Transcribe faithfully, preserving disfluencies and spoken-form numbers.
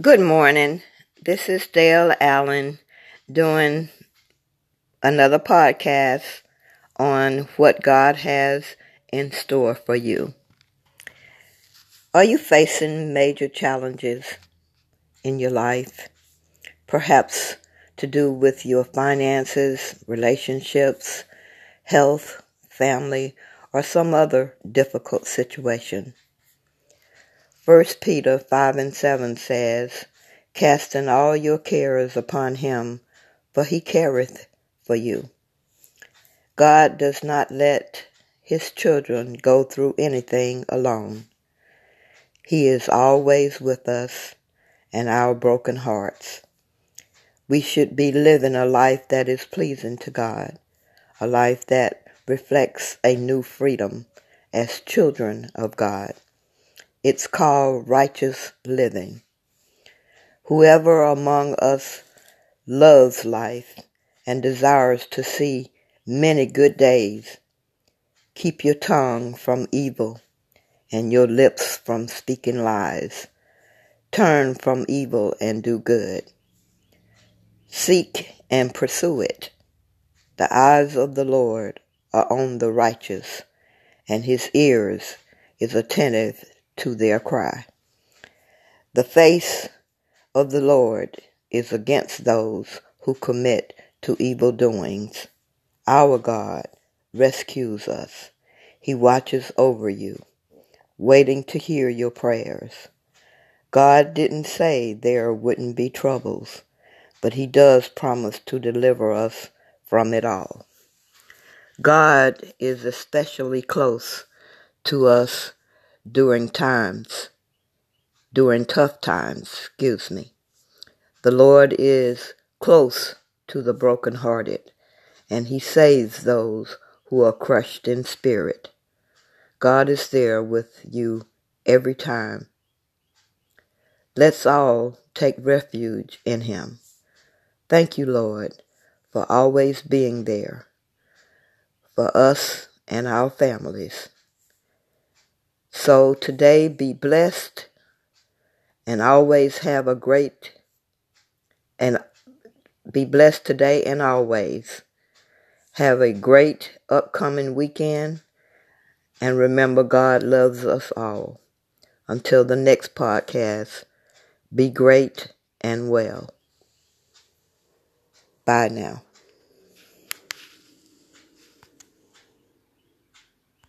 Good morning. This is Dale Allen doing another podcast on what God has in store for you. Are you facing major challenges in your life? Perhaps to do with your finances, relationships, health, family, or some other difficult situation. First Peter five and seven says, "Casting all your cares upon him, for he careth for you." God does not let his children go through anything alone. He is always with us and our broken hearts. We should be living a life that is pleasing to God, a life that reflects a new freedom as children of God. It's called righteous living. Whoever among us loves life and desires to see many good days, keep your tongue from evil and your lips from speaking lies. Turn from evil and do good. Seek and pursue it. The eyes of the Lord are on the righteous, and his ears is attentive to their cry. The face of the Lord is against those who commit to evil doings. Our God rescues us. He watches over you, waiting to hear your prayers. God didn't say there wouldn't be troubles, but he does promise to deliver us from it all. God is especially close to us During times, during tough times, excuse me. The Lord is close to the brokenhearted, and he saves those who are crushed in spirit. God is there with you every time. Let's all take refuge in him. Thank you, Lord, for always being there for us and our families. So today, be blessed and always have a great, and be blessed today and always. Have a great upcoming weekend, and remember God loves us all. Until the next podcast, be great and well. Bye now.